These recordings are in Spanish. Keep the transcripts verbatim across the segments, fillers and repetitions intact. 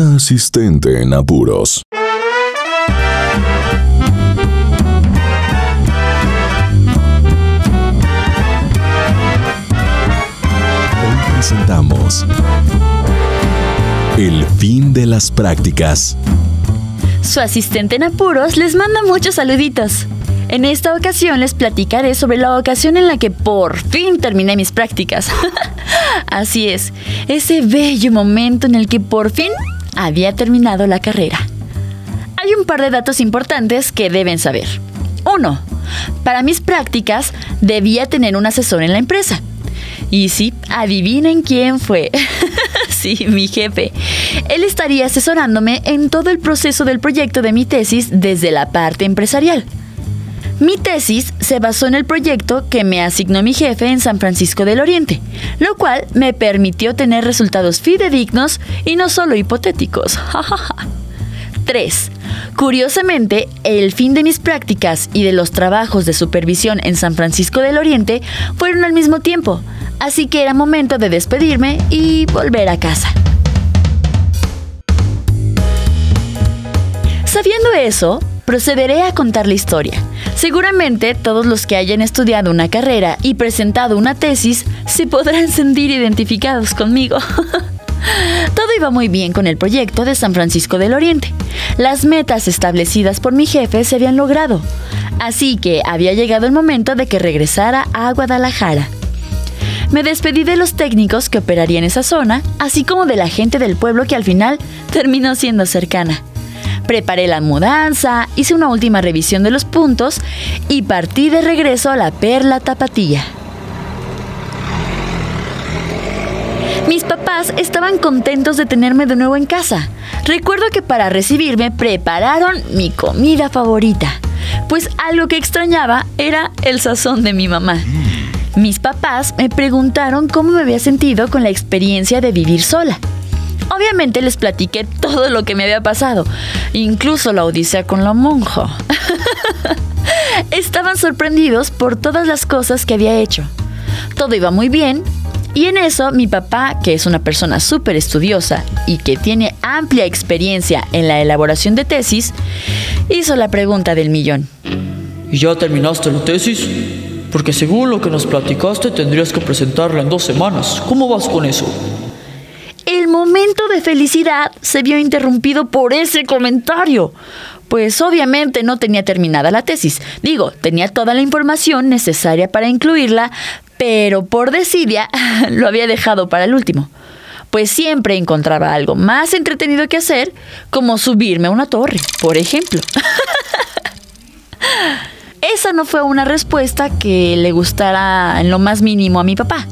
Una asistente en apuros. Hoy presentamos el fin de las prácticas. Su asistente en apuros les manda muchos saluditos. En esta ocasión les platicaré sobre la ocasión en la que por fin terminé mis prácticas. Así es, ese bello momento en el que por fin había terminado la carrera. Hay un par de datos importantes que deben saber. Uno, para mis prácticas debía tener un asesor en la empresa. Y sí, adivinen quién fue. Sí, mi jefe. Él estaría asesorándome en todo el proceso del proyecto de mi tesis desde la parte empresarial. Mi tesis se basó en el proyecto que me asignó mi jefe en San Francisco del Oriente, lo cual me permitió tener resultados fidedignos y no solo hipotéticos. tres. Curiosamente, el fin de mis prácticas y de los trabajos de supervisión en San Francisco del Oriente fueron al mismo tiempo, así que era momento de despedirme y volver a casa. Sabiendo eso, procederé a contar la historia. Seguramente todos los que hayan estudiado una carrera y presentado una tesis se podrán sentir identificados conmigo. Todo iba muy bien con el proyecto de San Francisco del Oriente. Las metas establecidas por mi jefe se habían logrado, así que había llegado el momento de que regresara a Guadalajara. Me despedí de los técnicos que operarían esa zona, así como de la gente del pueblo que al final terminó siendo cercana. Preparé la mudanza, hice una última revisión de los puntos y partí de regreso a la Perla Tapatía. Mis papás estaban contentos de tenerme de nuevo en casa. Recuerdo que para recibirme prepararon mi comida favorita, pues algo que extrañaba era el sazón de mi mamá. Mis papás me preguntaron cómo me había sentido con la experiencia de vivir sola. Obviamente les platiqué todo lo que me había pasado, incluso la odisea con la monja. Estaban sorprendidos por todas las cosas que había hecho. Todo iba muy bien y en eso mi papá, que es una persona súper estudiosa y que tiene amplia experiencia en la elaboración de tesis, hizo la pregunta del millón. ¿Y ya terminaste la tesis? Porque según lo que nos platicaste tendrías que presentarla en dos semanas. ¿Cómo vas con eso? El momento de felicidad se vio interrumpido por ese comentario, pues obviamente no tenía terminada la tesis. Digo, tenía toda la información necesaria para incluirla, pero por desidia lo había dejado para el último. Pues siempre encontraba algo más entretenido que hacer, como subirme a una torre, por ejemplo. Esa no fue una respuesta que le gustara en lo más mínimo a mi papá.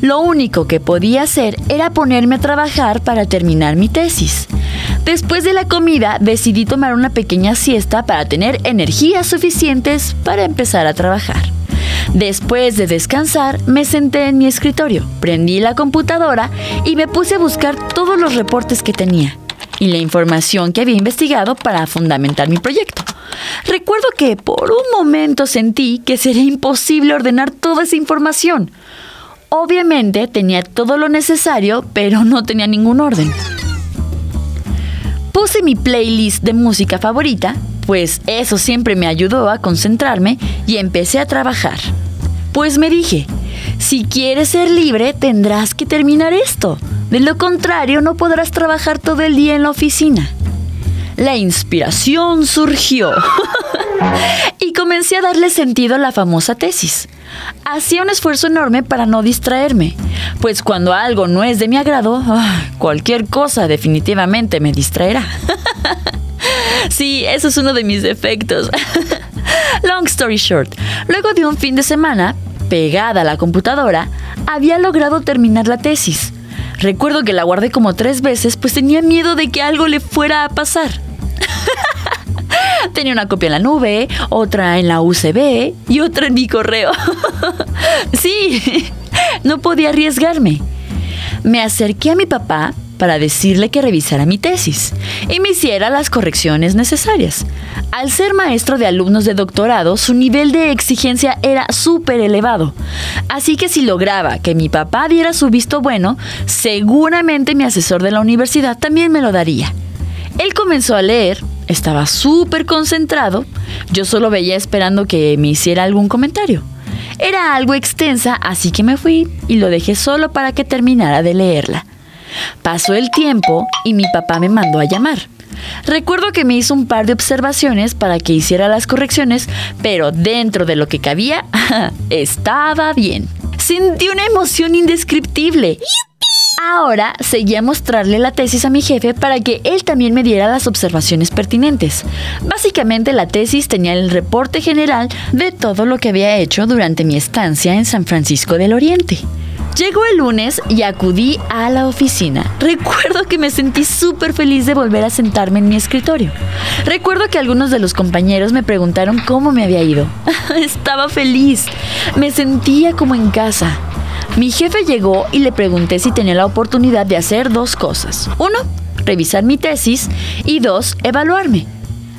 Lo único que podía hacer era ponerme a trabajar para terminar mi tesis. Después de la comida decidí tomar una pequeña siesta para tener energías suficientes para empezar a trabajar. Después de descansar, me senté en mi escritorio, prendí la computadora y me puse a buscar todos los reportes que tenía y la información que había investigado para fundamentar mi proyecto. Recuerdo que por un momento sentí que sería imposible ordenar toda esa información. Obviamente tenía todo lo necesario, pero no tenía ningún orden. Puse mi playlist de música favorita, pues eso siempre me ayudó a concentrarme y empecé a trabajar. Pues me dije, si quieres ser libre tendrás que terminar esto. De lo contrario no podrás trabajar todo el día en la oficina. La inspiración surgió y comencé a darle sentido a la famosa tesis. Hacía un esfuerzo enorme para no distraerme, pues cuando algo no es de mi agrado, oh, cualquier cosa definitivamente me distraerá. Sí, eso es uno de mis defectos. Long story short, luego de un fin de semana, pegada a la computadora, había logrado terminar la tesis. Recuerdo que la guardé como tres veces, pues tenía miedo de que algo le fuera a pasar. Tenía una copia en la nube, otra en la U S B y otra en mi correo. Sí, no podía arriesgarme. Me acerqué a mi papá para decirle que revisara mi tesis y me hiciera las correcciones necesarias. Al ser maestro de alumnos de doctorado, su nivel de exigencia era súper elevado. Así que si lograba que mi papá diera su visto bueno, seguramente mi asesor de la universidad también me lo daría. Él comenzó a leer, estaba súper concentrado, yo solo veía esperando que me hiciera algún comentario. Era algo extensa, así que me fui y lo dejé solo para que terminara de leerla. Pasó el tiempo y mi papá me mandó a llamar. Recuerdo que me hizo un par de observaciones para que hiciera las correcciones, pero dentro de lo que cabía, estaba bien. Sentí una emoción indescriptible. Ahora seguí a mostrarle la tesis a mi jefe para que él también me diera las observaciones pertinentes. Básicamente la tesis tenía el reporte general de todo lo que había hecho durante mi estancia en San Francisco del Oriente. Llegó el lunes y acudí a la oficina. Recuerdo que me sentí súper feliz de volver a sentarme en mi escritorio. Recuerdo que algunos de los compañeros me preguntaron cómo me había ido. Estaba feliz. Me sentía como en casa. Mi jefe llegó y le pregunté si tenía la oportunidad de hacer dos cosas. Uno, revisar mi tesis y dos, evaluarme.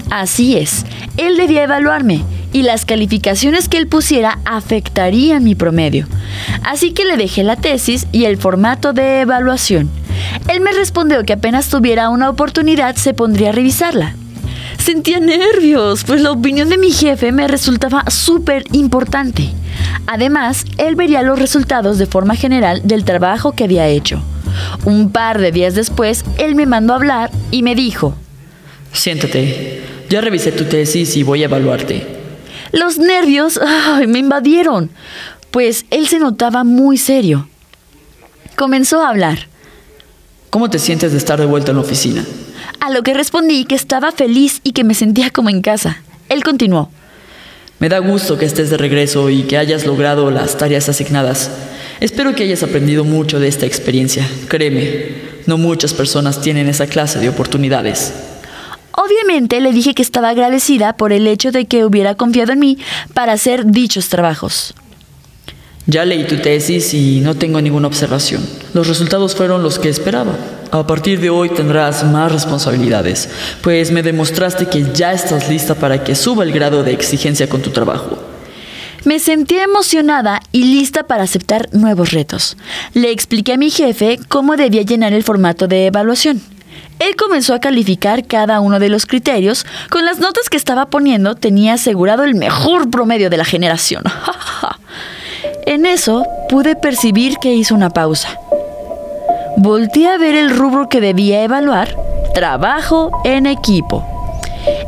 Así es, él debía evaluarme y las calificaciones que él pusiera afectarían mi promedio. Así que le dejé la tesis y el formato de evaluación. Él me respondió que apenas tuviera una oportunidad se pondría a revisarla. Sentía nervios, pues la opinión de mi jefe me resultaba súper importante. Además, él vería los resultados de forma general del trabajo que había hecho. Un par de días después, él me mandó a hablar y me dijo: siéntate, ya revisé tu tesis y voy a evaluarte. Los nervios ay, me invadieron, pues él se notaba muy serio. Comenzó a hablar. ¿Cómo te sientes de estar de vuelta en la oficina? A lo que respondí que estaba feliz y que me sentía como en casa. Él continuó. Me da gusto que estés de regreso y que hayas logrado las tareas asignadas. Espero que hayas aprendido mucho de esta experiencia. Créeme, no muchas personas tienen esa clase de oportunidades. Obviamente le dije que estaba agradecida por el hecho de que hubiera confiado en mí para hacer dichos trabajos. Ya leí tu tesis y no tengo ninguna observación. Los resultados fueron los que esperaba. A partir de hoy tendrás más responsabilidades, pues me demostraste que ya estás lista para que suba el grado de exigencia con tu trabajo. Me sentí emocionada y lista para aceptar nuevos retos. Le expliqué a mi jefe cómo debía llenar el formato de evaluación. Él comenzó a calificar cada uno de los criterios. Con las notas que estaba poniendo tenía asegurado el mejor promedio de la generación. En eso pude percibir que hizo una pausa. Volté a ver el rubro que debía evaluar, trabajo en equipo.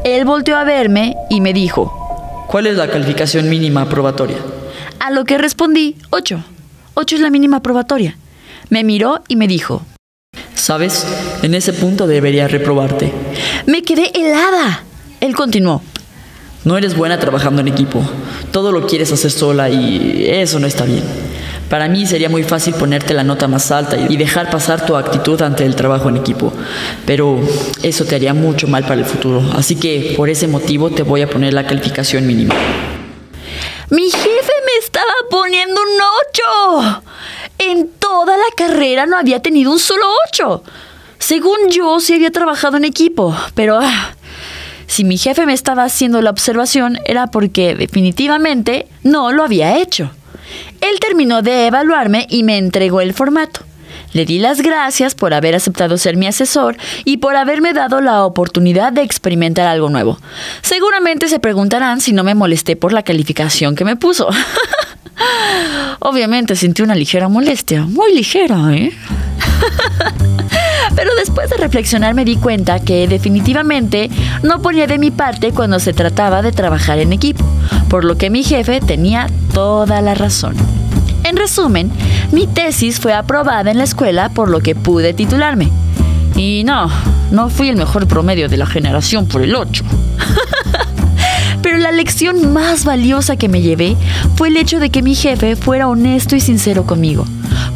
Él volteó a verme y me dijo, ¿cuál es la calificación mínima probatoria? A lo que respondí, ocho. Ocho es la mínima probatoria. Me miró y me dijo, ¿sabes? En ese punto debería reprobarte. Me quedé helada. Él continuó. No eres buena trabajando en equipo. Todo lo quieres hacer sola y eso no está bien. Para mí sería muy fácil ponerte la nota más alta y dejar pasar tu actitud ante el trabajo en equipo, pero eso te haría mucho mal para el futuro, así que por ese motivo te voy a poner la calificación mínima. Mi jefe me estaba poniendo un ocho. En toda la carrera no había tenido un solo ocho. Según yo, sí había trabajado en equipo, pero ah, si mi jefe me estaba haciendo la observación era porque definitivamente no lo había hecho. Él terminó de evaluarme y me entregó el formato. Le di las gracias por haber aceptado ser mi asesor y por haberme dado la oportunidad de experimentar algo nuevo. Seguramente se preguntarán si no me molesté por la calificación que me puso. Obviamente sentí una ligera molestia, muy ligera, ¿eh? Pero después de reflexionar me di cuenta que definitivamente no ponía de mi parte cuando se trataba de trabajar en equipo, por lo que mi jefe tenía toda la razón. En resumen, mi tesis fue aprobada en la escuela por lo que pude titularme. Y no, no fui el mejor promedio de la generación por el ocho. Pero la lección más valiosa que me llevé fue el hecho de que mi jefe fuera honesto y sincero conmigo,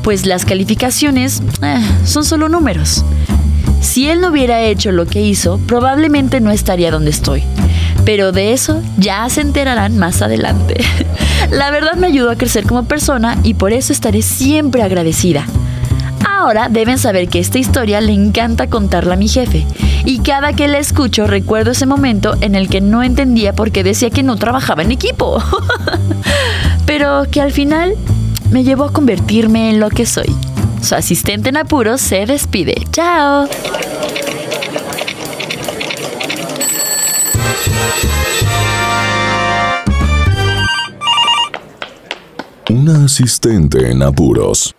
pues las calificaciones eh, son solo números. Si él no hubiera hecho lo que hizo, probablemente no estaría donde estoy. Pero de eso ya se enterarán más adelante. La verdad me ayudó a crecer como persona y por eso estaré siempre agradecida. Ahora deben saber que esta historia le encanta contarla a mi jefe, y cada que la escucho recuerdo ese momento en el que no entendía por qué decía que no trabajaba en equipo, pero que al final me llevó a convertirme en lo que soy. Su asistente en apuros se despide. ¡Chao! Una asistente en apuros.